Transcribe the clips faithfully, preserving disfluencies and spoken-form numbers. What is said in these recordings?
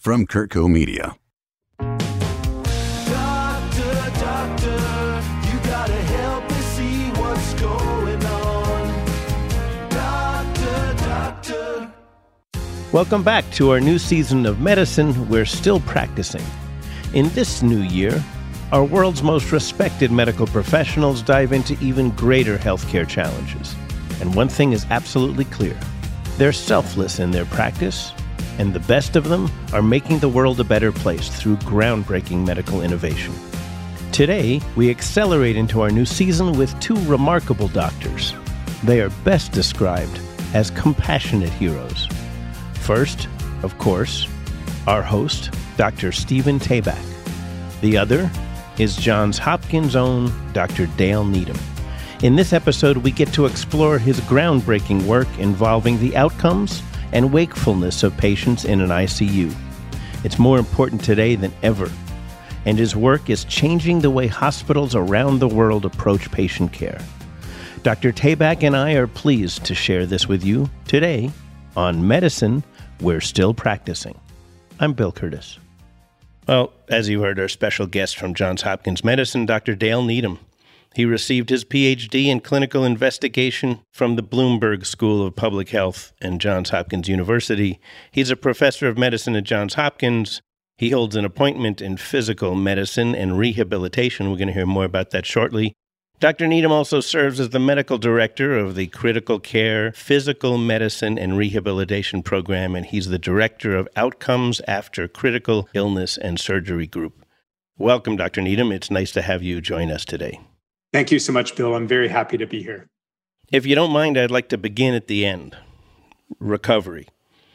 from Kirkco Media. Welcome back to our new season of Medicine We're Still Practicing. In this new year, our world's most respected medical professionals dive into even greater healthcare challenges. And one thing is absolutely clear. They're selfless in their practice, and the best of them are making the world a better place through groundbreaking medical innovation. Today, we accelerate into our new season with two remarkable doctors. They are best described as compassionate heroes. First, of course, our host, Doctor Stephen Tabak. The other is Johns Hopkins' own Doctor Dale Needham. In this episode, we get to explore his groundbreaking work involving the outcomes and wakefulness of patients in an I C U. It's more important today than ever, and his work is changing the way hospitals around the world approach patient care. Doctor Tabak and I are pleased to share this with you today on Medicine We're Still Practicing. I'm Bill Curtis. Well, as you heard, our special guest from Johns Hopkins Medicine, Doctor Dale Needham. He received his P H D in clinical investigation from the Bloomberg School of Public Health and Johns Hopkins University. He's a professor of medicine at Johns Hopkins. He holds an appointment in physical medicine and rehabilitation. We're going to hear more about that shortly. Doctor Needham also serves as the medical director of the Critical Care Physical Medicine and Rehabilitation Program, and he's the director of Outcomes After Critical Illness and Surgery Group. Welcome, Doctor Needham. It's nice to have you join us today. Thank you so much, Bill. I'm very happy to be here. If you don't mind, I'd like to begin at the end. Recovery.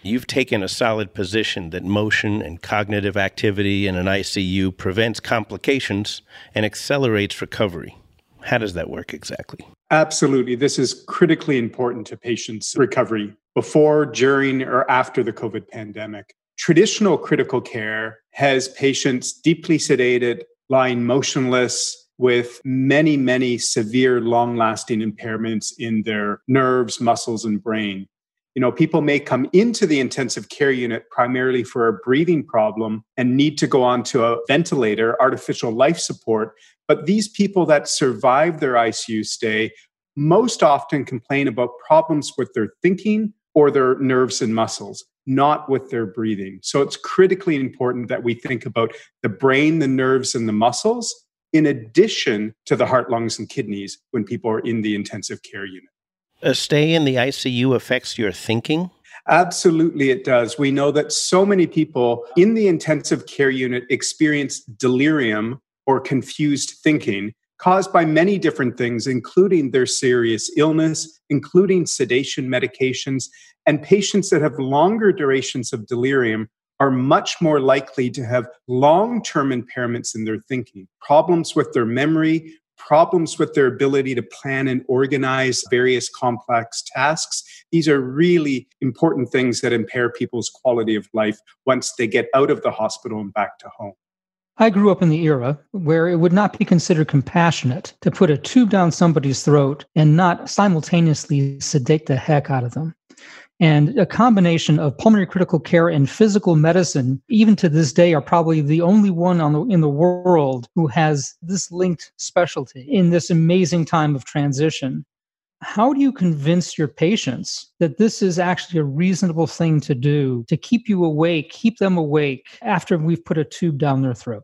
You've taken a solid position that motion and cognitive activity in an I C U prevents complications and accelerates recovery. How does that work exactly? Absolutely. This is critically important to patients' recovery before, during, or after the COVID pandemic. Traditional critical care has patients deeply sedated, lying motionless, with many, many severe, long-lasting impairments in their nerves, muscles, and brain. You know, people may come into the intensive care unit primarily for a breathing problem and need to go on to a ventilator, artificial life support. But these people that survive their I C U stay most often complain about problems with their thinking or their nerves and muscles, not with their breathing. So it's critically important that we think about the brain, the nerves, and the muscles, in addition to the heart, lungs, and kidneys when people are in the intensive care unit. A stay in the I C U affects your thinking? Absolutely, it does. We know that so many people in the intensive care unit experience delirium or confused thinking caused by many different things, including their serious illness, including sedation medications. And patients that have longer durations of delirium are much more likely to have long-term impairments in their thinking, problems with their memory, problems with their ability to plan and organize various complex tasks. These are really important things that impair people's quality of life once they get out of the hospital and back to home. I grew up in the era where it would not be considered compassionate to put a tube down somebody's throat and not simultaneously sedate the heck out of them. And a combination of pulmonary critical care and physical medicine, even to this day, are probably the only one on the, in the world who has this linked specialty in this amazing time of transition. How do you convince your patients that this is actually a reasonable thing to do to keep you awake, keep them awake after we've put a tube down their throat?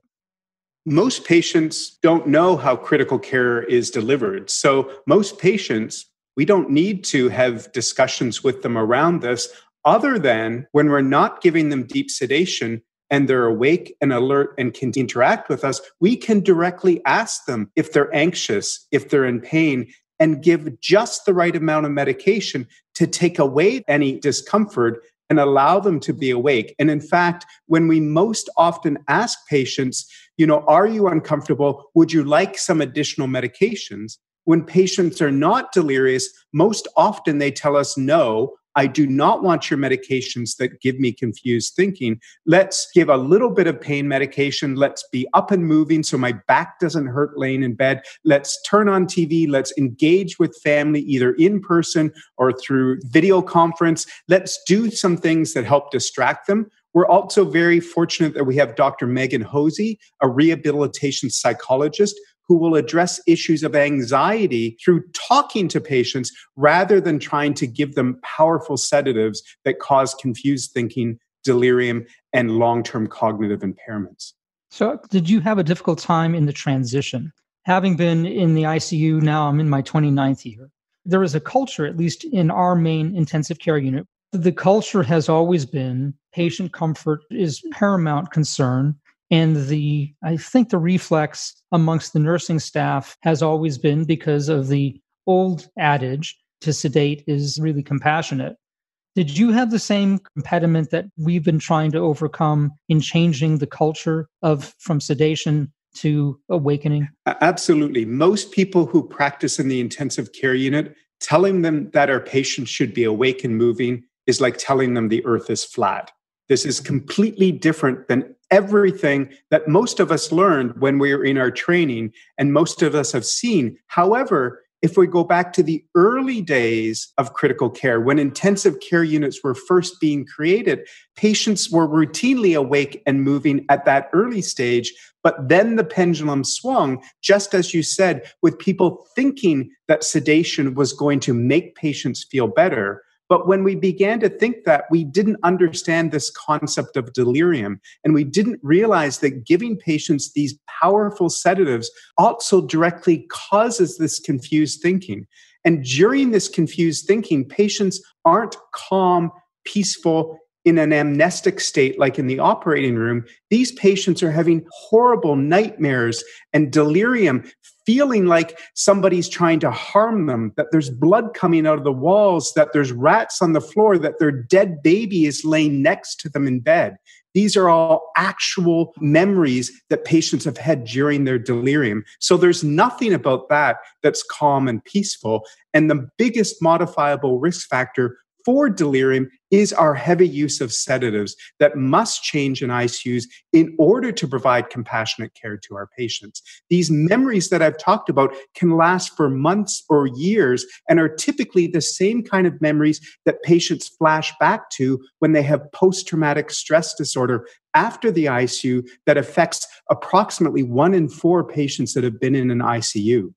Most patients don't know how critical care is delivered. So most patients, we don't need to have discussions with them around this, other than when we're not giving them deep sedation and they're awake and alert and can interact with us, we can directly ask them if they're anxious, if they're in pain, and give just the right amount of medication to take away any discomfort and allow them to be awake. And in fact, when we most often ask patients, you know, are you uncomfortable? Would you like some additional medications? When patients are not delirious, most often they tell us, no, I do not want your medications that give me confused thinking. Let's give a little bit of pain medication. Let's be up and moving so my back doesn't hurt laying in bed. Let's turn on T V. Let's engage with family either in person or through video conference. Let's do some things that help distract them We're also very fortunate that we have Doctor Megan Hosey, a rehabilitation psychologist, who will address issues of anxiety through talking to patients rather than trying to give them powerful sedatives that cause confused thinking, delirium, and long-term cognitive impairments. So did you have a difficult time in the transition? Having been in the I C U, now I'm in my twenty-ninth year, there is a culture, at least in our main intensive care unit, the culture has always been patient comfort is paramount concern. And the I think the reflex amongst the nursing staff has always been, because of the old adage, to sedate is really compassionate. Did you have the same impediment that we've been trying to overcome in changing the culture of from sedation to awakening? Absolutely. Most people who practice in the intensive care unit, telling them that our patients should be awake and moving is like telling them the earth is flat. This is completely different than everything that most of us learned when we were in our training and most of us have seen. However, if we go back to the early days of critical care, when intensive care units were first being created, patients were routinely awake and moving at that early stage. But then the pendulum swung, just as you said, with people thinking that sedation was going to make patients feel better. But when we began to think that, we didn't understand this concept of delirium, and we didn't realize that giving patients these powerful sedatives also directly causes this confused thinking. And during this confused thinking, patients aren't calm, peaceful, in an amnestic state, like in the operating room. These patients are having horrible nightmares and delirium, feeling like somebody's trying to harm them, that there's blood coming out of the walls, that there's rats on the floor, that their dead baby is laying next to them in bed. These are all actual memories that patients have had during their delirium. So there's nothing about that that's calm and peaceful. And the biggest modifiable risk factor for delirium is our heavy use of sedatives that must change in I C Us in order to provide compassionate care to our patients. These memories that I've talked about can last for months or years and are typically the same kind of memories that patients flash back to when they have post-traumatic stress disorder after the I C U that affects approximately one in four patients that have been in an I C U.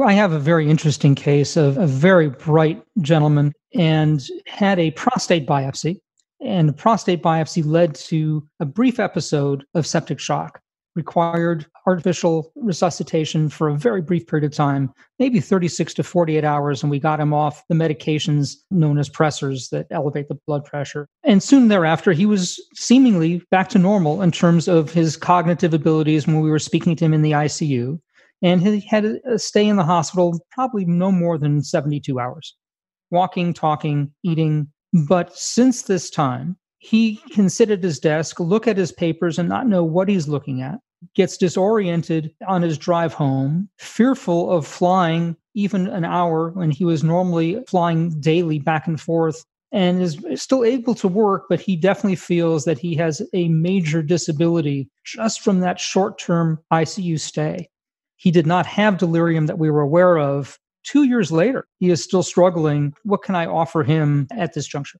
I have a very interesting case of a very bright gentleman and had a prostate biopsy, and the prostate biopsy led to a brief episode of septic shock, required artificial resuscitation for a very brief period of time, maybe thirty-six to forty-eight hours, and we got him off the medications known as pressors that elevate the blood pressure. And soon thereafter, he was seemingly back to normal in terms of his cognitive abilities when we were speaking to him in the I C U. And he had a stay in the hospital, probably no more than seventy-two hours, walking, talking, eating. But since this time, he can sit at his desk, look at his papers and not know what he's looking at, gets disoriented on his drive home, fearful of flying even an hour when he was normally flying daily back and forth, and is still able to work, but he definitely feels that he has a major disability just from that short-term I C U stay. He did not have delirium that we were aware of. Two years later, he is still struggling. What can I offer him at this juncture?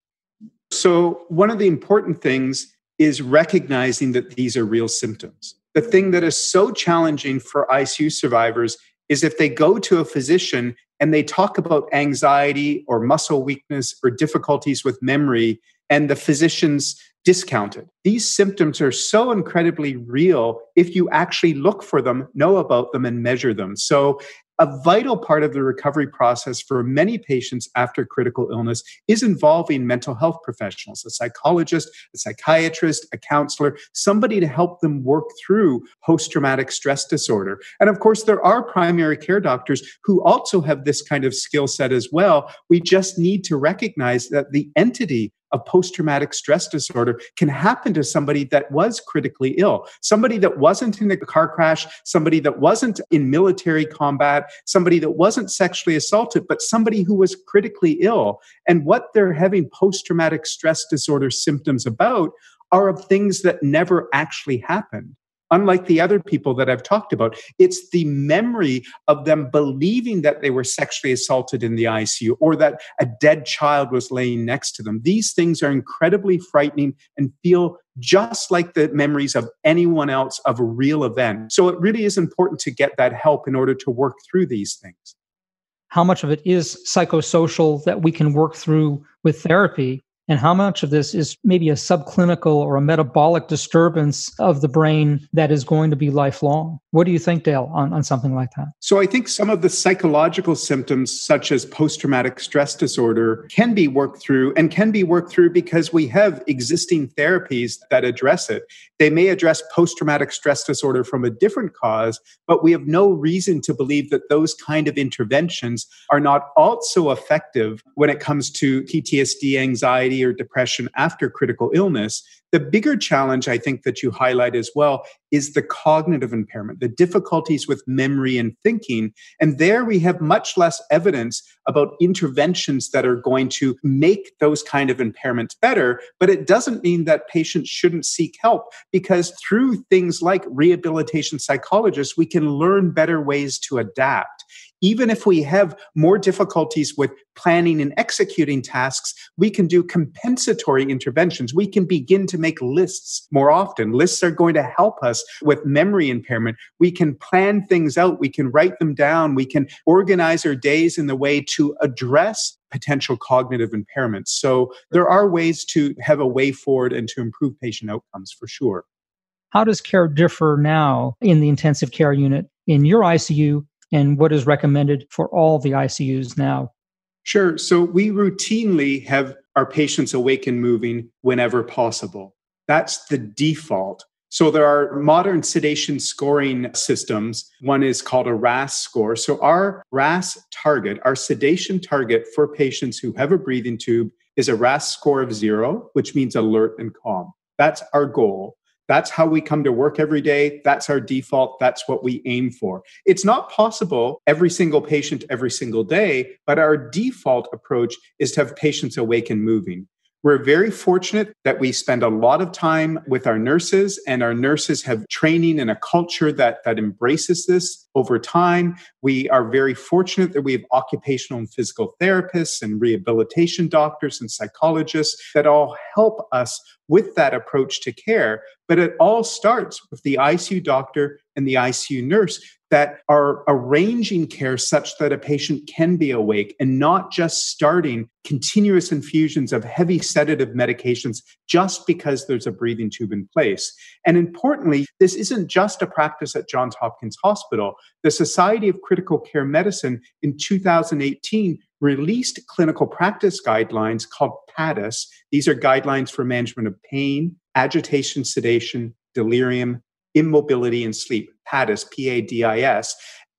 So one of the important things is recognizing that these are real symptoms. The thing that is so challenging for I C U survivors is if they go to a physician and they talk about anxiety or muscle weakness or difficulties with memory, and the physicians discounted. These symptoms are so incredibly real if you actually look for them, know about them, and measure them. So a vital part of the recovery process for many patients after critical illness is involving mental health professionals, a psychologist, a psychiatrist, a counselor, somebody to help them work through post-traumatic stress disorder. And of course, there are primary care doctors who also have this kind of skill set as well. We just need to recognize that the entity of post-traumatic stress disorder can happen to somebody that was critically ill, somebody that wasn't in a car crash, somebody that wasn't in military combat, somebody that wasn't sexually assaulted, but somebody who was critically ill. And what they're having post-traumatic stress disorder symptoms about are of things that never actually happened. unlike the other people that I've talked about, it's the memory of them believing that they were sexually assaulted in the I C U or that a dead child was laying next to them. These things are incredibly frightening and feel just like the memories of anyone else of a real event. So it really is important to get that help in order to work through these things. How much of it is psychosocial that we can work through with therapy? And how much of this is maybe a subclinical or a metabolic disturbance of the brain that is going to be lifelong? What do you think, Dale, on, on something like that? So I think some of the psychological symptoms, such as post-traumatic stress disorder, can be worked through and can be worked through because we have existing therapies that address it. They may address post-traumatic stress disorder from a different cause, but we have no reason to believe that those kind of interventions are not also effective when it comes to P T S D, anxiety, or depression after critical illness. The bigger challenge, I think, that you highlight as well is the cognitive impairment, the difficulties with memory and thinking. And there we have much less evidence about interventions that are going to make those kind of impairments better. But it doesn't mean that patients shouldn't seek help, because through things like rehabilitation psychologists, we can learn better ways to adapt. Even if we have more difficulties with planning and executing tasks, we can do compensatory interventions. We can begin to make lists more often. Lists are going to help us with memory impairment. We can plan things out. We can write them down. We can organize our days in the way to address potential cognitive impairments. So there are ways to have a way forward and to improve patient outcomes for sure. How does care differ now in the intensive care unit in your I C U? And what is recommended for all the I C Us now? Sure. So we routinely have our patients awake and moving whenever possible. That's the default. So there are modern sedation scoring systems. One is called a RASS score. So our RASS target, our sedation target for patients who have a breathing tube, is a RASS score of zero, which means alert and calm. That's our goal. That's how we come to work every day. That's our default. That's what we aim for. It's not possible every single patient, every single day, but our default approach is to have patients awake and moving. We're very fortunate that we spend a lot of time with our nurses, and our nurses have training and a culture that, that embraces this over time. We are very fortunate that we have occupational and physical therapists and rehabilitation doctors and psychologists that all help us with that approach to care. But it all starts with the I C U doctor and the I C U nurse that are arranging care such that a patient can be awake and not just starting continuous infusions of heavy sedative medications just because there's a breathing tube in place. And importantly, this isn't just a practice at Johns Hopkins Hospital. The Society of Critical Care Medicine in two thousand eighteen released clinical practice guidelines called PADIS. These are guidelines for management of pain, agitation, sedation, delirium, immobility, and sleep, PADIS, P A D I S,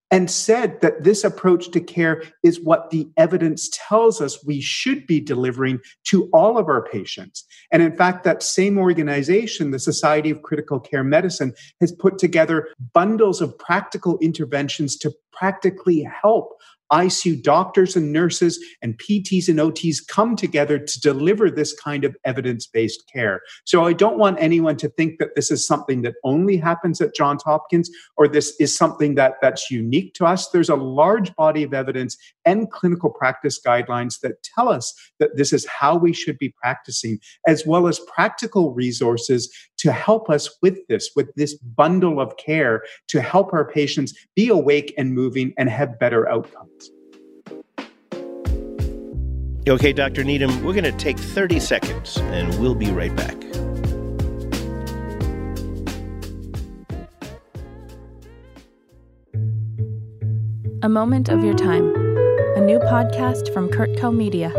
and said that this approach to care is what the evidence tells us we should be delivering to all of our patients. And in fact, that same organization, the Society of Critical Care Medicine, has put together bundles of practical interventions to practically help I C U doctors and nurses and P Ts and O Ts come together to deliver this kind of evidence-based care. So I don't want anyone to think that this is something that only happens at Johns Hopkins, or this is something that, that's unique to us. There's a large body of evidence and clinical practice guidelines that tell us that this is how we should be practicing, as well as practical resources to help us with this, with this bundle of care to help our patients be awake and moving and have better outcomes. Okay, Doctor Needham, we're going to take thirty seconds and we'll be right back. A Moment of Your Time, a new podcast from Kirkco Media.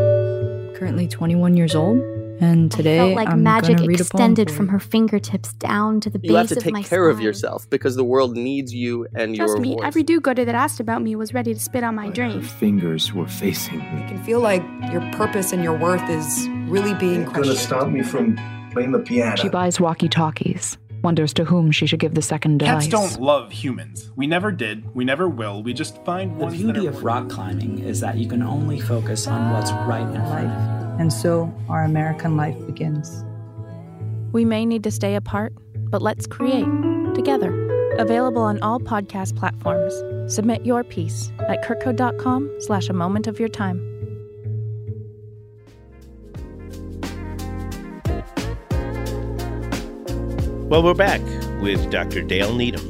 Currently twenty-one years old, and today I felt like I'm magic extended from her fingertips down to the base of my spine. You have to take care of yourself because the world needs you and your voice. Trust me, every do-gooder that asked about me was ready to spit on my drink. Her fingers were facing me. You can feel like your purpose and your worth is really being questioned. It's going to stop me from playing the piano. She buys walkie-talkies, wonders to whom she should give the second device. Cats don't love humans. We never did. We never will. We just find ones that are... The beauty of rock climbing is that you can only focus on what's right in life. And so our American life begins. We may need to stay apart, but let's create. together. Available on all podcast platforms. Submit your piece at kirkco.com slash a moment of your time. Well, we're back with Doctor Dale Needham.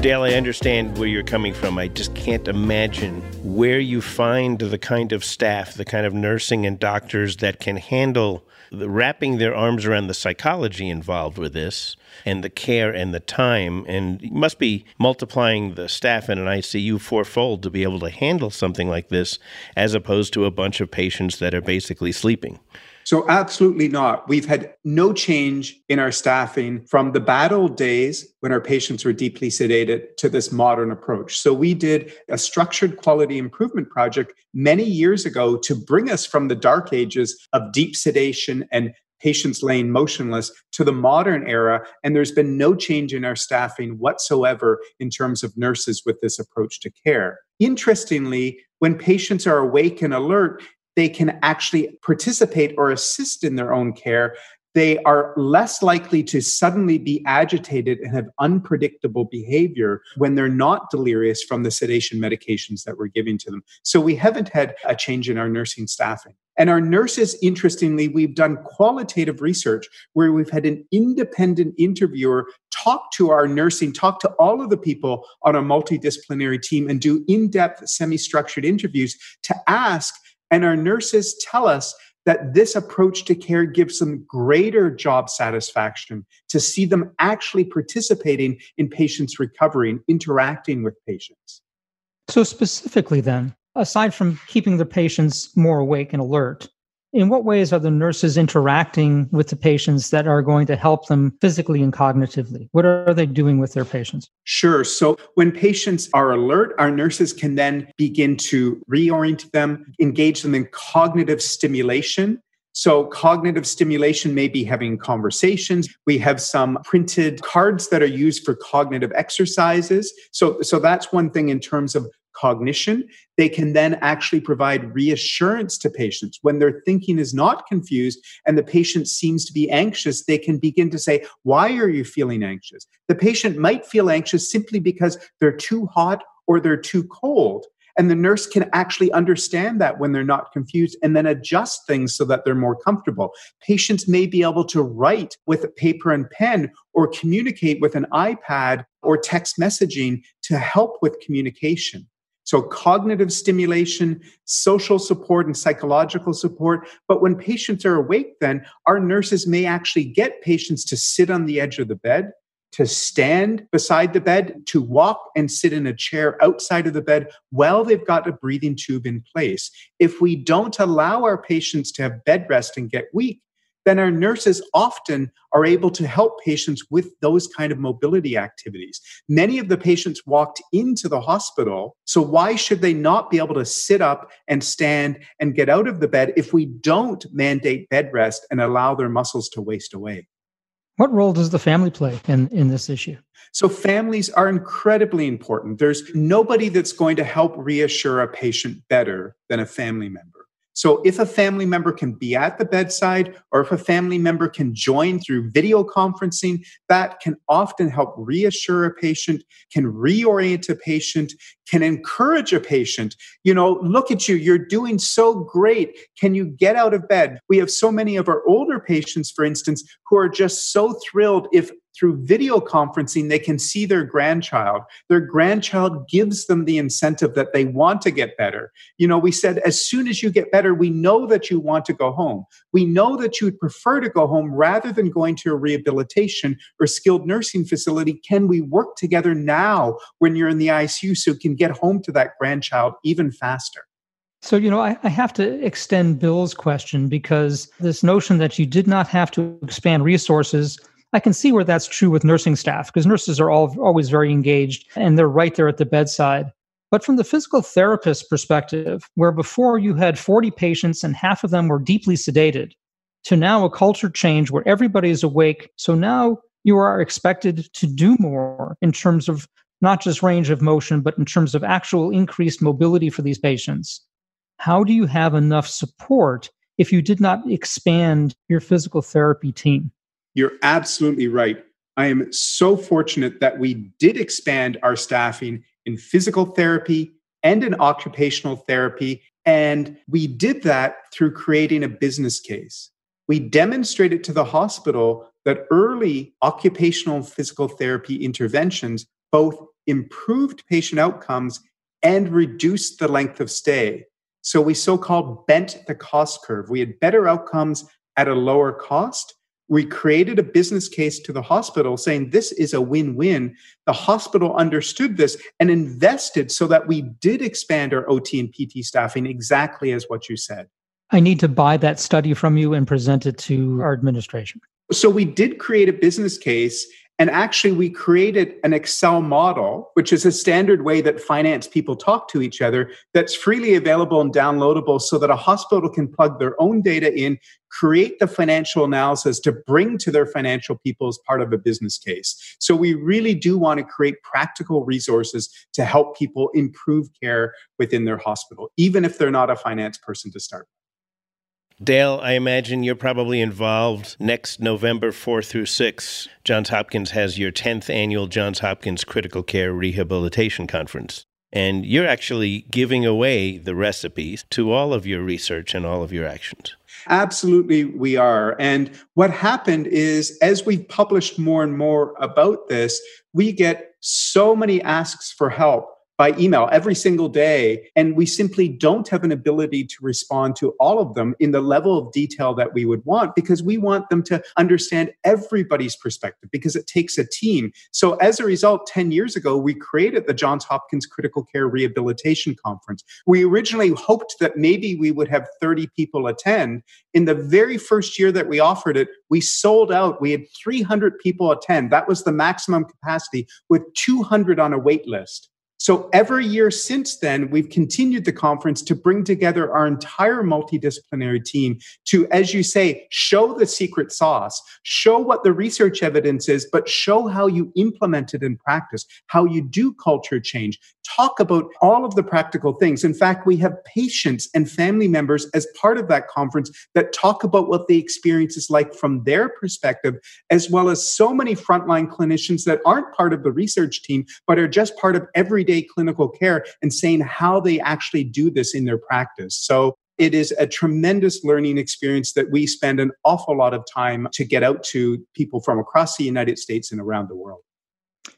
Dale, I understand where you're coming from. I just can't imagine where you find the kind of staff, the kind of nursing and doctors that can handle the, wrapping their arms around the psychology involved with this and the care and the time. And you must be multiplying the staff in an I C U fourfold to be able to handle something like this as opposed to a bunch of patients that are basically sleeping. So absolutely not. We've had no change in our staffing from the bad old days when our patients were deeply sedated to this modern approach. So we did a structured quality improvement project many years ago to bring us from the dark ages of deep sedation and patients laying motionless to the modern era. And there's been no change in our staffing whatsoever in terms of nurses with this approach to care. Interestingly, when patients are awake and alert, they can actually participate or assist in their own care. They are less likely to suddenly be agitated and have unpredictable behavior when they're not delirious from the sedation medications that we're giving to them. So we haven't had a change in our nursing staffing. And our nurses, interestingly, we've done qualitative research where we've had an independent interviewer talk to our nursing, talk to all of the people on a multidisciplinary team and do in-depth semi-structured interviews to ask. And our nurses tell us that this approach to care gives them greater job satisfaction to see them actually participating in patients' recovery and interacting with patients. So specifically then, aside from keeping the patients more awake and alert, in what ways are the nurses interacting with the patients that are going to help them physically and cognitively? What are they doing with their patients? Sure. So when patients are alert, our nurses can then begin to reorient them, engage them in cognitive stimulation. So cognitive stimulation may be having conversations. We have some printed cards that are used for cognitive exercises. So, so that's one thing in terms of cognition. They can then actually provide reassurance to patients. When their thinking is not confused and the patient seems to be anxious, they can begin to say, why are you feeling anxious? The patient might feel anxious simply because they're too hot or they're too cold. And the nurse can actually understand that when they're not confused and then adjust things so that they're more comfortable. Patients may be able to write with paper and pen or communicate with an iPad or text messaging to help with communication. So cognitive stimulation, social support, and psychological support. But when patients are awake, then our nurses may actually get patients to sit on the edge of the bed, to stand beside the bed, to walk and sit in a chair outside of the bed while they've got a breathing tube in place. If we don't allow our patients to have bed rest and get weak, then our nurses often are able to help patients with those kind of mobility activities. Many of the patients walked into the hospital, so why should they not be able to sit up and stand and get out of the bed if we don't mandate bed rest and allow their muscles to waste away? What role does the family play in, in this issue? So families are incredibly important. There's nobody that's going to help reassure a patient better than a family member. So if a family member can be at the bedside or if a family member can join through video conferencing, that can often help reassure a patient, can reorient a patient, can encourage a patient. You know, look at you, you're doing so great. Can you get out of bed? We have so many of our older patients, for instance, who are just so thrilled if through video conferencing, they can see their grandchild. Their grandchild gives them the incentive that they want to get better. You know, we said, as soon as you get better, we know that you want to go home. We know that you would prefer to go home rather than going to a rehabilitation or skilled nursing facility. Can we work together now when you're in the I C U so you can get home to that grandchild even faster? So, you know, I, I have to extend Bill's question because this notion that you did not have to expand resources, I can see where that's true with nursing staff because nurses are all, always very engaged and they're right there at the bedside. But from the physical therapist perspective, where before you had forty patients and half of them were deeply sedated, to now a culture change where everybody is awake. So now you are expected to do more in terms of not just range of motion, but in terms of actual increased mobility for these patients. How do you have enough support if you did not expand your physical therapy team? You're absolutely right. I am so fortunate that we did expand our staffing in physical therapy and in occupational therapy. And we did that through creating a business case. We demonstrated to the hospital that early occupational and physical therapy interventions both improved patient outcomes and reduced the length of stay. So we so-called bent the cost curve. We had better outcomes at a lower cost. We created a business case to the hospital saying this is a win-win. The hospital understood this and invested so that we did expand our O T and P T staffing exactly as what you said. I need to buy that study from you and present it to our administration. So we did create a business case, and actually we created an Excel model, which is a standard way that finance people talk to each other, that's freely available and downloadable so that a hospital can plug their own data in, create the financial analysis to bring to their financial people as part of a business case. So we really do want to create practical resources to help people improve care within their hospital, even if they're not a finance person to start with. Dale, I imagine you're probably involved next November fourth through sixth. Johns Hopkins has your tenth annual Johns Hopkins Critical Care Rehabilitation Conference. And you're actually giving away the recipes to all of your research and all of your actions. Absolutely, we are. And what happened is, as we've published more and more about this, we get so many asks for help by email every single day, and we simply don't have an ability to respond to all of them in the level of detail that we would want, because we want them to understand everybody's perspective, because it takes a team. So as a result, ten years ago, we created the Johns Hopkins Critical Care Rehabilitation Conference. We originally hoped that maybe we would have thirty people attend. In the very first year that we offered it, we sold out. We had three hundred people attend. That was the maximum capacity, with two hundred on a wait list. So every year since then, we've continued the conference to bring together our entire multidisciplinary team to, as you say, show the secret sauce, show what the research evidence is, but show how you implement it in practice, how you do culture change, talk about all of the practical things. In fact, we have patients and family members as part of that conference that talk about what the experience is like from their perspective, as well as so many frontline clinicians that aren't part of the research team, but are just part of everyday clinical care and saying how they actually do this in their practice. So it is a tremendous learning experience that we spend an awful lot of time to get out to people from across the United States and around the world.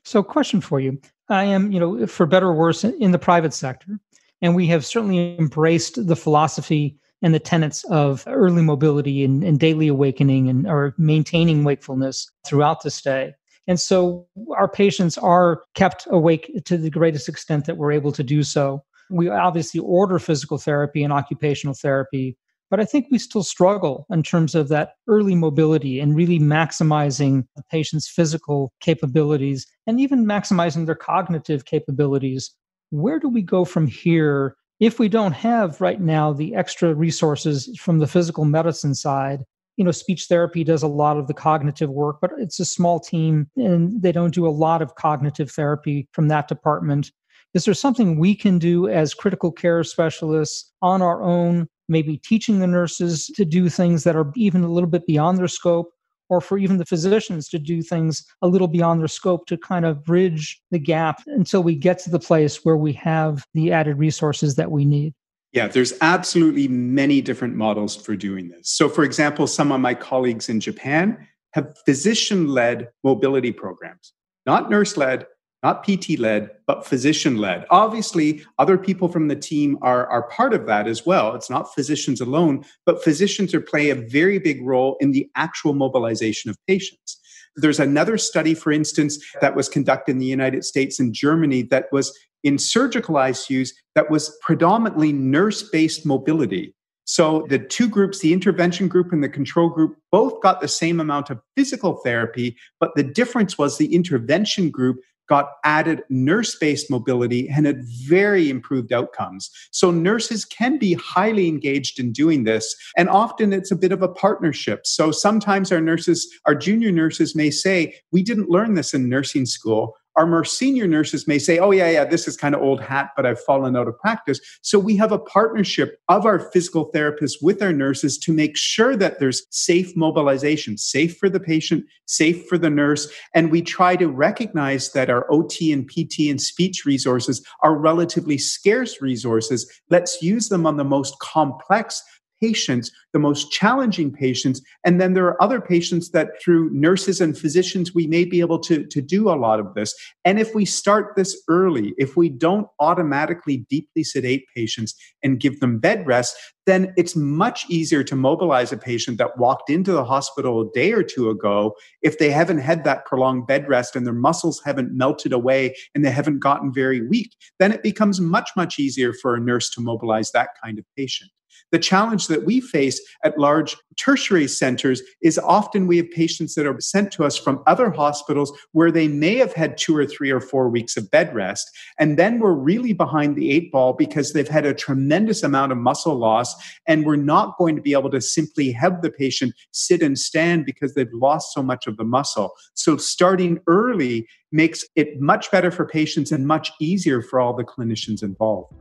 So question for you. I am, you know, for better or worse, in the private sector, and we have certainly embraced the philosophy and the tenets of early mobility and, and daily awakening and or maintaining wakefulness throughout this day. And so our patients are kept awake to the greatest extent that we're able to do so. We obviously order physical therapy and occupational therapy, but I think we still struggle in terms of that early mobility and really maximizing the patient's physical capabilities and even maximizing their cognitive capabilities. Where do we go from here if we don't have right now the extra resources from the physical medicine side? You know, speech therapy does a lot of the cognitive work, but it's a small team and they don't do a lot of cognitive therapy from that department. Is there something we can do as critical care specialists on our own, maybe teaching the nurses to do things that are even a little bit beyond their scope, or for even the physicians to do things a little beyond their scope to kind of bridge the gap until we get to the place where we have the added resources that we need? Yeah, there's absolutely many different models for doing this. So, for example, some of my colleagues in Japan have physician-led mobility programs, not nurse-led, not P T-led, but physician-led. Obviously, other people from the team are, are part of that as well. It's not physicians alone, but physicians are playing a very big role in the actual mobilization of patients. There's another study, for instance, that was conducted in the United States and Germany that was in surgical I C Us that was predominantly nurse-based mobility. So the two groups, the intervention group and the control group, both got the same amount of physical therapy, but the difference was the intervention group got added nurse-based mobility and had very improved outcomes. So nurses can be highly engaged in doing this, and often it's a bit of a partnership. So sometimes our nurses, our junior nurses may say, we didn't learn this in nursing school, our more senior nurses may say, oh, yeah, yeah, this is kind of old hat, but I've fallen out of practice. So we have a partnership of our physical therapists with our nurses to make sure that there's safe mobilization, safe for the patient, safe for the nurse. And we try to recognize that our O T and P T and speech resources are relatively scarce resources. Let's use them on the most complex patients, the most challenging patients. And then there are other patients that through nurses and physicians, we may be able to, to do a lot of this. And if we start this early, if we don't automatically deeply sedate patients and give them bed rest, then it's much easier to mobilize a patient that walked into the hospital a day or two ago if they haven't had that prolonged bed rest and their muscles haven't melted away and they haven't gotten very weak. Then it becomes much, much easier for a nurse to mobilize that kind of patient. The challenge that we face at large tertiary centers is often we have patients that are sent to us from other hospitals where they may have had two or three or four weeks of bed rest. And then we're really behind the eight ball because they've had a tremendous amount of muscle loss. And we're not going to be able to simply have the patient sit and stand because they've lost so much of the muscle. So starting early makes it much better for patients and much easier for all the clinicians involved.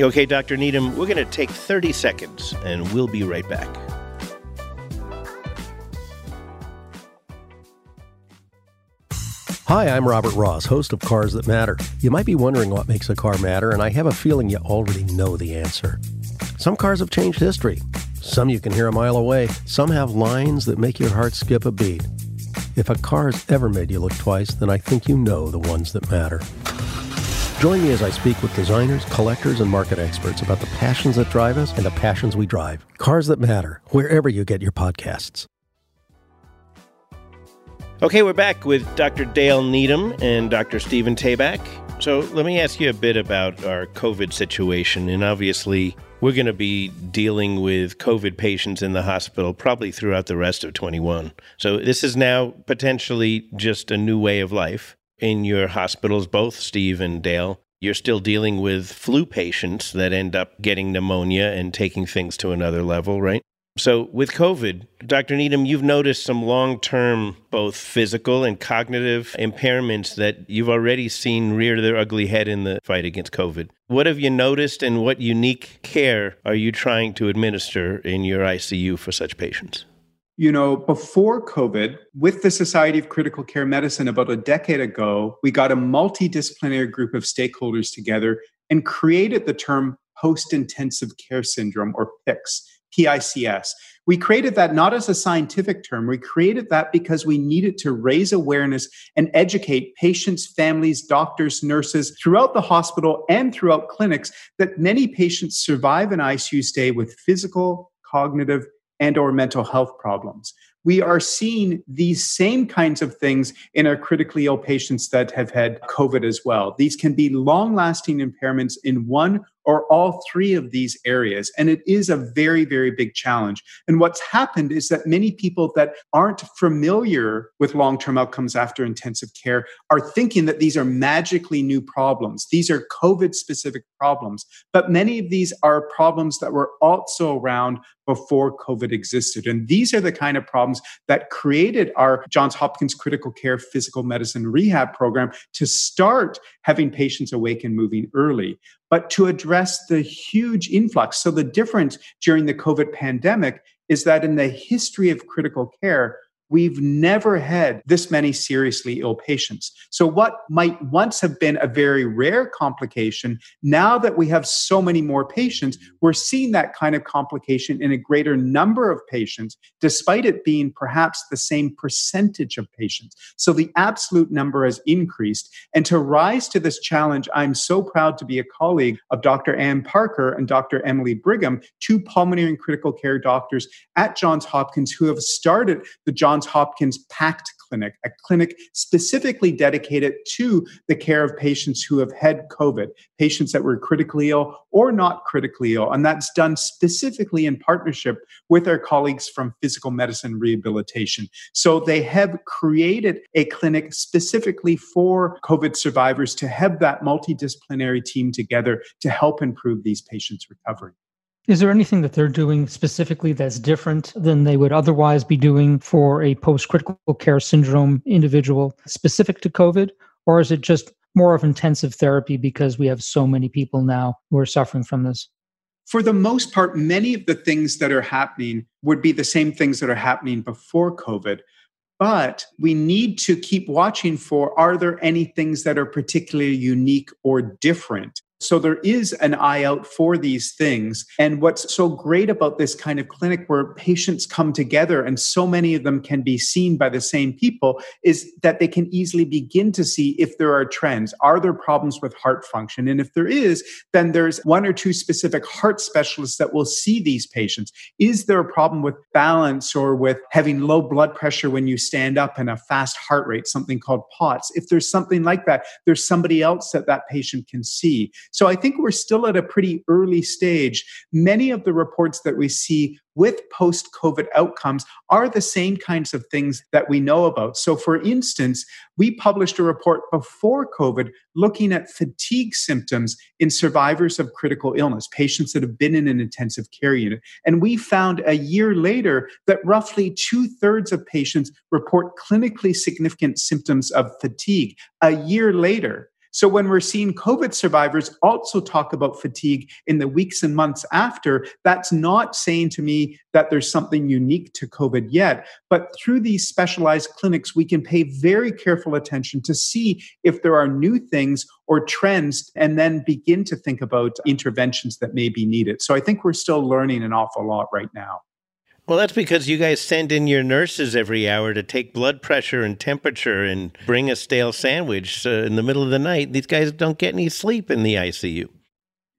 Okay, Doctor Needham, we're going to take thirty seconds and we'll be right back. Hi, I'm Robert Ross, host of Cars That Matter. You might be wondering what makes a car matter, and I have a feeling you already know the answer. Some cars have changed history. Some you can hear a mile away. Some have lines that make your heart skip a beat. If a car has ever made you look twice, then I think you know the ones that matter. Join me as I speak with designers, collectors, and market experts about the passions that drive us and the passions we drive. Cars That Matter, wherever you get your podcasts. Okay, we're back with Doctor Dale Needham and Doctor Stephen Tabak. So let me ask you a bit about our COVID situation. And obviously, we're going to be dealing with COVID patients in the hospital probably throughout the rest of twenty-one. So this is now potentially just a new way of life. In your hospitals, both Steve and Dale, you're still dealing with flu patients that end up getting pneumonia and taking things to another level, right? So with COVID, Doctor Needham, you've noticed some long-term both physical and cognitive impairments that you've already seen rear their ugly head in the fight against COVID. What have you noticed and what unique care are you trying to administer in your I C U for such patients? You know, before COVID, with the Society of Critical Care Medicine about a decade ago, we got a multidisciplinary group of stakeholders together and created the term post-intensive care syndrome, or PICS, P I C S. We created that not as a scientific term. We created that because we needed to raise awareness and educate patients, families, doctors, nurses throughout the hospital and throughout clinics that many patients survive an I C U stay with physical, cognitive, and or mental health problems. We are seeing these same kinds of things in our critically ill patients that have had COVID as well. These can be long-lasting impairments in one or all three of these areas. And it is a very, very big challenge. And what's happened is that many people that aren't familiar with long-term outcomes after intensive care are thinking that these are magically new problems. These are COVID-specific problems. But many of these are problems that were also around before COVID existed. And these are the kind of problems that created our Johns Hopkins Critical Care Physical Medicine Rehab Program to start having patients awake and moving early. But to address the huge influx. So the difference during the COVID pandemic is that in the history of critical care, we've never had this many seriously ill patients. So what might once have been a very rare complication, now that we have so many more patients, we're seeing that kind of complication in a greater number of patients, despite it being perhaps the same percentage of patients. So the absolute number has increased. And to rise to this challenge, I'm so proud to be a colleague of Doctor Ann Parker and Doctor Emily Brigham, two pulmonary and critical care doctors at Johns Hopkins who have started the Johns Hopkins PACT Clinic, a clinic specifically dedicated to the care of patients who have had COVID, patients that were critically ill or not critically ill. And that's done specifically in partnership with our colleagues from physical medicine rehabilitation. So they have created a clinic specifically for COVID survivors to have that multidisciplinary team together to help improve these patients' recovery. Is there anything that they're doing specifically that's different than they would otherwise be doing for a post-critical care syndrome individual specific to COVID? Or is it just more of intensive therapy because we have so many people now who are suffering from this? For the most part, many of the things that are happening would be the same things that are happening before COVID. But we need to keep watching for, are there any things that are particularly unique or different? So there is an eye out for these things. And what's so great about this kind of clinic where patients come together and so many of them can be seen by the same people is that they can easily begin to see if there are trends. Are there problems with heart function? And if there is, then there's one or two specific heart specialists that will see these patients. Is there a problem with balance or with having low blood pressure when you stand up and a fast heart rate, something called P O T S? If there's something like that, there's somebody else that that patient can see. So I think we're still at a pretty early stage. Many of the reports that we see with post-COVID outcomes are the same kinds of things that we know about. So for instance, we published a report before COVID looking at fatigue symptoms in survivors of critical illness, patients that have been in an intensive care unit. And we found a year later that roughly two-thirds of patients report clinically significant symptoms of fatigue a year later. So when we're seeing COVID survivors also talk about fatigue in the weeks and months after, that's not saying to me that there's something unique to COVID yet. But through these specialized clinics, we can pay very careful attention to see if there are new things or trends, and then begin to think about interventions that may be needed. So I think we're still learning an awful lot right now. Well, that's because you guys send in your nurses every hour to take blood pressure and temperature and bring a stale sandwich uh, in the middle of the night. These guys don't get any sleep in the I C U.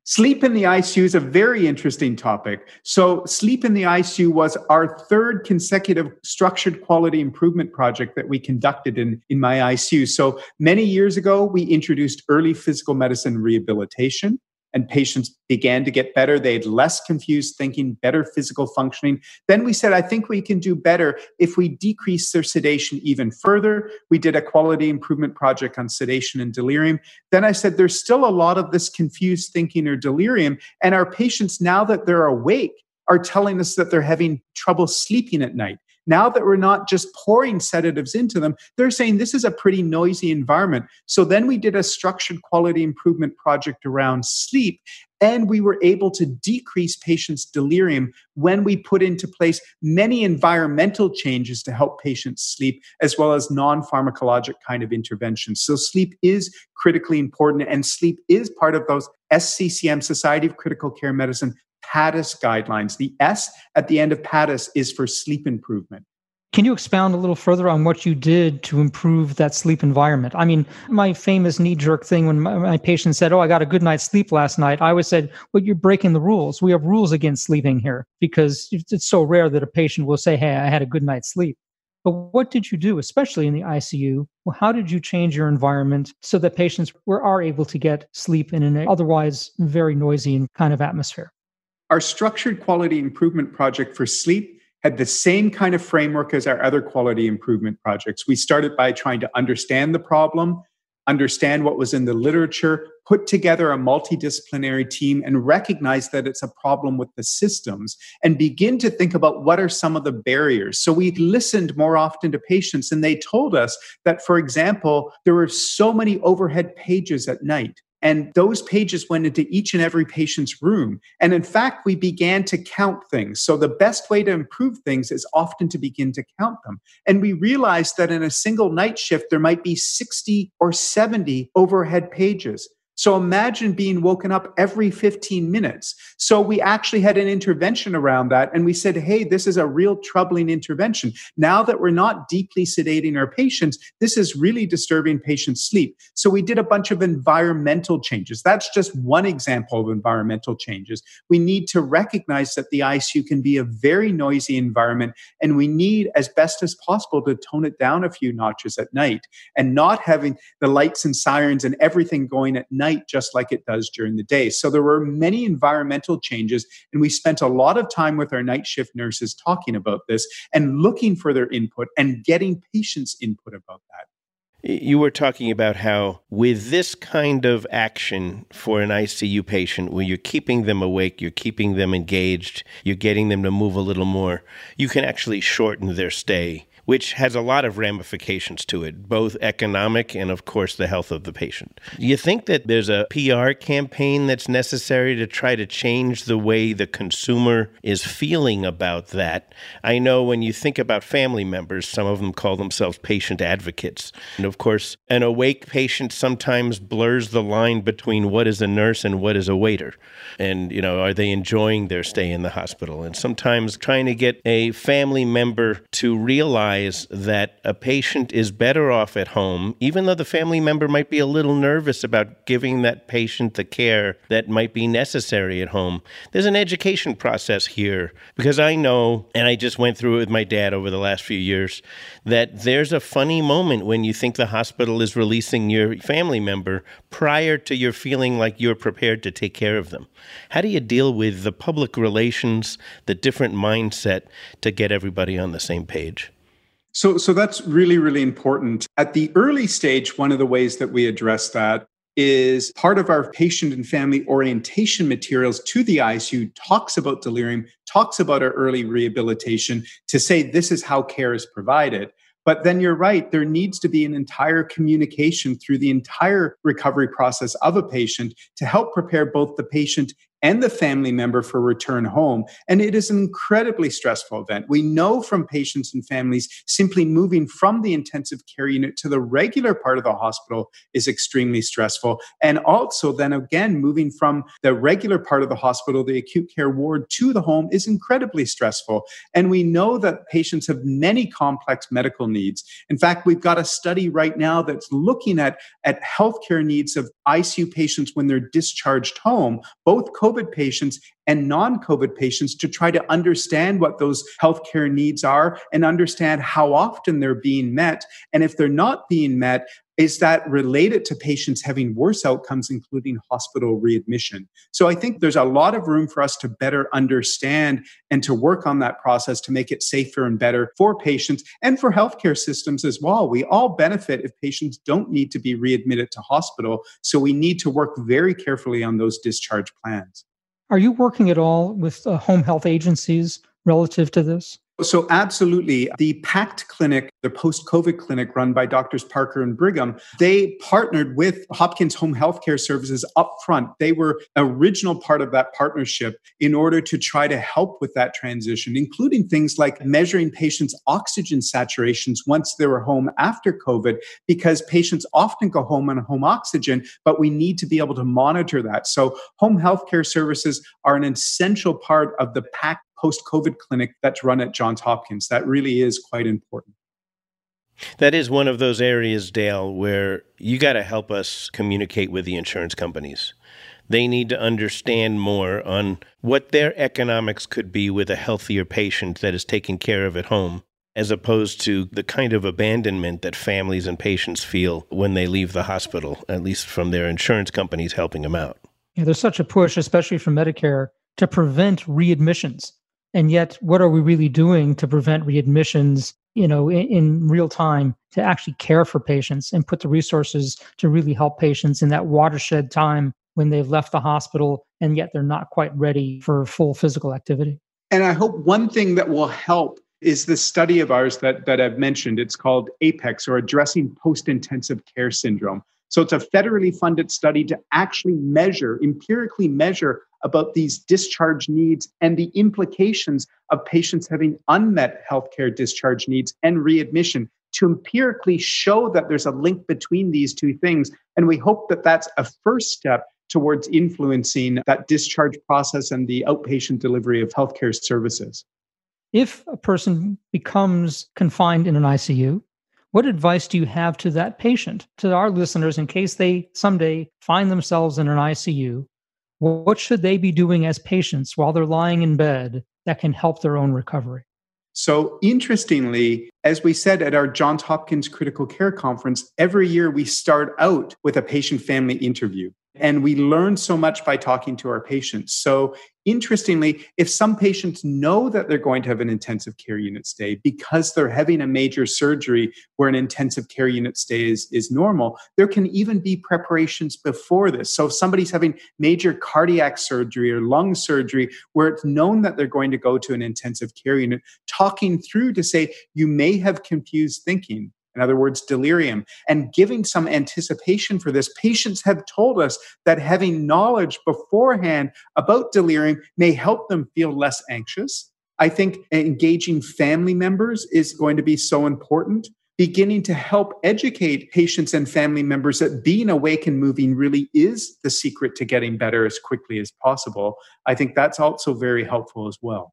Sleep in the I C U is a very interesting topic. So sleep in the I C U was our third consecutive structured quality improvement project that we conducted in, in my I C U. So many years ago, we introduced early physical medicine rehabilitation. And patients began to get better. They had less confused thinking, better physical functioning. Then we said, I think we can do better if we decrease their sedation even further. We did a quality improvement project on sedation and delirium. Then I said, there's still a lot of this confused thinking or delirium. And our patients, now that they're awake, are telling us that they're having trouble sleeping at night. Now that we're not just pouring sedatives into them, they're saying this is a pretty noisy environment. So then we did a structured quality improvement project around sleep, and we were able to decrease patients' delirium when we put into place many environmental changes to help patients sleep, as well as non-pharmacologic kind of interventions. So sleep is critically important, and sleep is part of those S C C M, Society of Critical Care Medicine, PADIS guidelines. The S at the end of PADIS is for sleep improvement. Can you expound a little further on what you did to improve that sleep environment? I mean, my famous knee-jerk thing when my, my patient said, oh, I got a good night's sleep last night, I always said, well, you're breaking the rules. We have rules against sleeping here because it's so rare that a patient will say, hey, I had a good night's sleep. But what did you do, especially in the I C U? Well, how did you change your environment so that patients were, are able to get sleep in an otherwise very noisy and kind of atmosphere? Our structured quality improvement project for sleep had the same kind of framework as our other quality improvement projects. We started by trying to understand the problem, understand what was in the literature, put together a multidisciplinary team, and recognize that it's a problem with the systems, and begin to think about what are some of the barriers. So we listened more often to patients, and they told us that, for example, there were so many overhead pages at night. And those pages went into each and every patient's room. And in fact, we began to count things. So the best way to improve things is often to begin to count them. And we realized that in a single night shift, there might be sixty or seventy overhead pages. So imagine being woken up every fifteen minutes. So we actually had an intervention around that. And we said, hey, this is a real troubling intervention. Now that we're not deeply sedating our patients, this is really disturbing patient sleep. So we did a bunch of environmental changes. That's just one example of environmental changes. We need to recognize that the I C U can be a very noisy environment. And we need, as best as possible, to tone it down a few notches at night and not having the lights and sirens and everything going at night, just like it does during the day. So there were many environmental changes, and we spent a lot of time with our night shift nurses talking about this and looking for their input and getting patients' input about that. You were talking about how with this kind of action for an I C U patient, where you're keeping them awake, you're keeping them engaged, you're getting them to move a little more, you can actually shorten their stay which has a lot of ramifications to it, both economic and, of course, the health of the patient. You think that there's a P R campaign that's necessary to try to change the way the consumer is feeling about that? I know when you think about family members, some of them call themselves patient advocates. And, of course, an awake patient sometimes blurs the line between what is a nurse and what is a waiter. And, you know, are they enjoying their stay in the hospital? And sometimes trying to get a family member to realize that a patient is better off at home, even though the family member might be a little nervous about giving that patient the care that might be necessary at home. There's an education process here, because I know, and I just went through it with my dad over the last few years, that there's a funny moment when you think the hospital is releasing your family member prior to your feeling like you're prepared to take care of them. How do you deal with the public relations, the different mindset to get everybody on the same page? So so that's really, really important. At the early stage, one of the ways that we address that is part of our patient and family orientation materials to the I C U talks about delirium, talks about our early rehabilitation to say this is how care is provided. But then you're right, there needs to be an entire communication through the entire recovery process of a patient to help prepare both the patient and the family member for return home. And it is an incredibly stressful event. We know from patients and families, simply moving from the intensive care unit to the regular part of the hospital is extremely stressful. And also then again, moving from the regular part of the hospital, the acute care ward, to the home is incredibly stressful. And we know that patients have many complex medical needs. In fact, we've got a study right now that's looking at, at healthcare needs of I C U patients when they're discharged home, both COVID COVID patients and non-COVID patients, to try to understand what those healthcare needs are and understand how often they're being met. And if they're not being met, is that related to patients having worse outcomes, including hospital readmission? So I think there's a lot of room for us to better understand and to work on that process to make it safer and better for patients and for healthcare systems as well. We all benefit if patients don't need to be readmitted to hospital. So we need to work very carefully on those discharge plans. Are you working at all with uh, home health agencies relative to this? So absolutely. The PACT Clinic, the post-COVID clinic run by Doctors Parker and Brigham, they partnered with Hopkins Home Healthcare Services up front. They were an original part of that partnership in order to try to help with that transition, including things like measuring patients' oxygen saturations once they were home after COVID, because patients often go home on home oxygen, but we need to be able to monitor that. So home healthcare services are an essential part of the PACT post-COVID clinic that's run at Johns Hopkins. That really is quite important. That is one of those areas, Dale, where you got to help us communicate with the insurance companies. They need to understand more on what their economics could be with a healthier patient that is taken care of at home, as opposed to the kind of abandonment that families and patients feel when they leave the hospital, at least from their insurance companies helping them out. Yeah, there's such a push, especially from Medicare, to prevent readmissions. And yet, what are we really doing to prevent readmissions, you know, in, in real time, to actually care for patients and put the resources to really help patients in that watershed time when they've left the hospital and yet they're not quite ready for full physical activity? And I hope one thing that will help is this study of ours that, that I've mentioned. It's called APEX, or Addressing Post-Intensive Care Syndrome. So it's a federally funded study to actually measure, empirically measure about these discharge needs and the implications of patients having unmet healthcare discharge needs and readmission, to empirically show that there's a link between these two things. And we hope that that's a first step towards influencing that discharge process and the outpatient delivery of healthcare services. If a person becomes confined in an I C U, what advice do you have to that patient, to our listeners, in case they someday find themselves in an I C U? What should they be doing as patients while they're lying in bed that can help their own recovery? So interestingly, as we said at our Johns Hopkins Critical Care Conference, every year we start out with a patient family interview. And we learn so much by talking to our patients. So interestingly, if some patients know that they're going to have an intensive care unit stay because they're having a major surgery where an intensive care unit stay is, is normal, there can even be preparations before this. So if somebody's having major cardiac surgery or lung surgery where it's known that they're going to go to an intensive care unit, talking through to say, you may have confused thinking. In other words, delirium, and giving some anticipation for this. Patients have told us that having knowledge beforehand about delirium may help them feel less anxious. I think engaging family members is going to be so important. Beginning to help educate patients and family members that being awake and moving really is the secret to getting better as quickly as possible. I think that's also very helpful as well.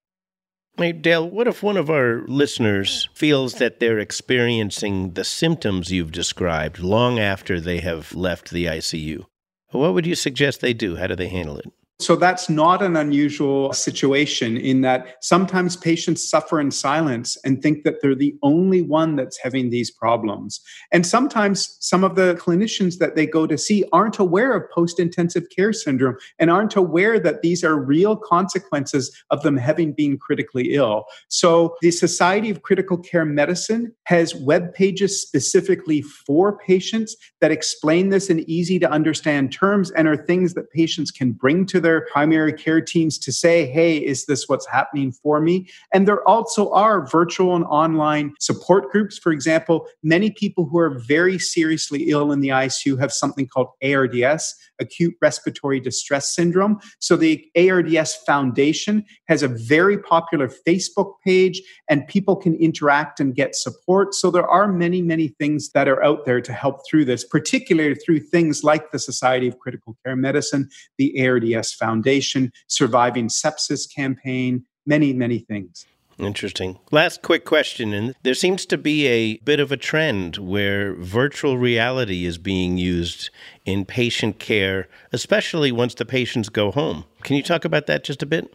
Hey, Dale, what if one of our listeners feels that they're experiencing the symptoms you've described long after they have left the I C U? What would you suggest they do? How do they handle it? So that's not an unusual situation in that sometimes patients suffer in silence and think that they're the only one that's having these problems. And sometimes some of the clinicians that they go to see aren't aware of post-intensive care syndrome and aren't aware that these are real consequences of them having been critically ill. So the Society of Critical Care Medicine has web pages specifically for patients that explain this in easy to understand terms and are things that patients can bring to their their primary care teams to say, hey, is this what's happening for me? And there also are virtual and online support groups. For example, many people who are very seriously ill in the I C U have something called A R D S, acute respiratory distress syndrome. So the A R D S Foundation has a very popular Facebook page and people can interact and get support. So there are many, many things that are out there to help through this, particularly through things like the Society of Critical Care Medicine, the A R D S Foundation, Surviving Sepsis Campaign, many, many things. Interesting. Last quick question. And there seems to be a bit of a trend where virtual reality is being used in patient care, especially once the patients go home. Can you talk about that just a bit?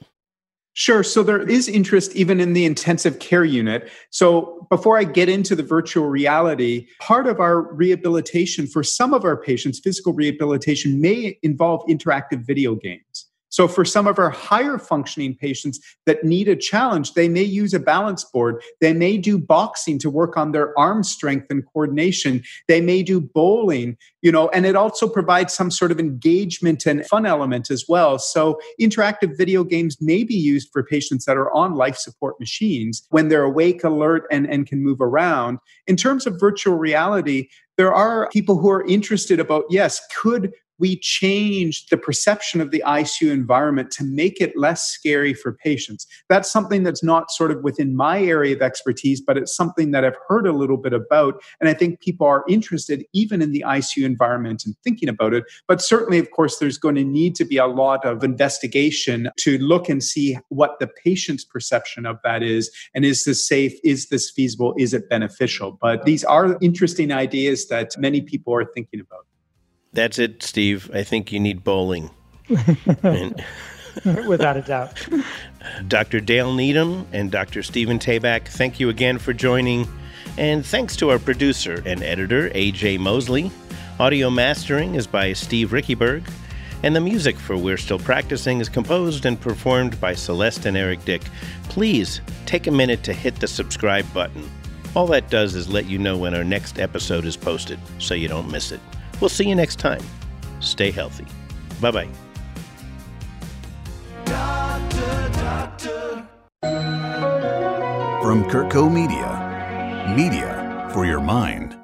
Sure. So there is interest even in the intensive care unit. So before I get into the virtual reality, part of our rehabilitation for some of our patients, physical rehabilitation, may involve interactive video games. So for some of our higher functioning patients that need a challenge, they may use a balance board. They may do boxing to work on their arm strength and coordination. They may do bowling, you know, and it also provides some sort of engagement and fun element as well. So interactive video games may be used for patients that are on life support machines when they're awake, alert, and, and can move around. In terms of virtual reality, there are people who are interested about, yes, could we change the perception of the I C U environment to make it less scary for patients. That's something that's not sort of within my area of expertise, but it's something that I've heard a little bit about. And I think people are interested even in the I C U environment and thinking about it. But certainly, of course, there's going to need to be a lot of investigation to look and see what the patient's perception of that is. And is this safe? Is this feasible? Is it beneficial? But these are interesting ideas that many people are thinking about. That's it, Steve. I think you need bowling. And without a doubt. Doctor Dale Needham and Doctor Stephen Tabak, thank you again for joining. And thanks to our producer and editor, A J Mosley. Audio mastering is by Steve Rickyberg. And the music for We're Still Practicing is composed and performed by Celeste and Eric Dick. Please take a minute to hit the subscribe button. All that does is let you know when our next episode is posted, so you don't miss it. We'll see you next time. Stay healthy. Bye-bye. Doctor, doctor. From Kirkco Media, media for your mind.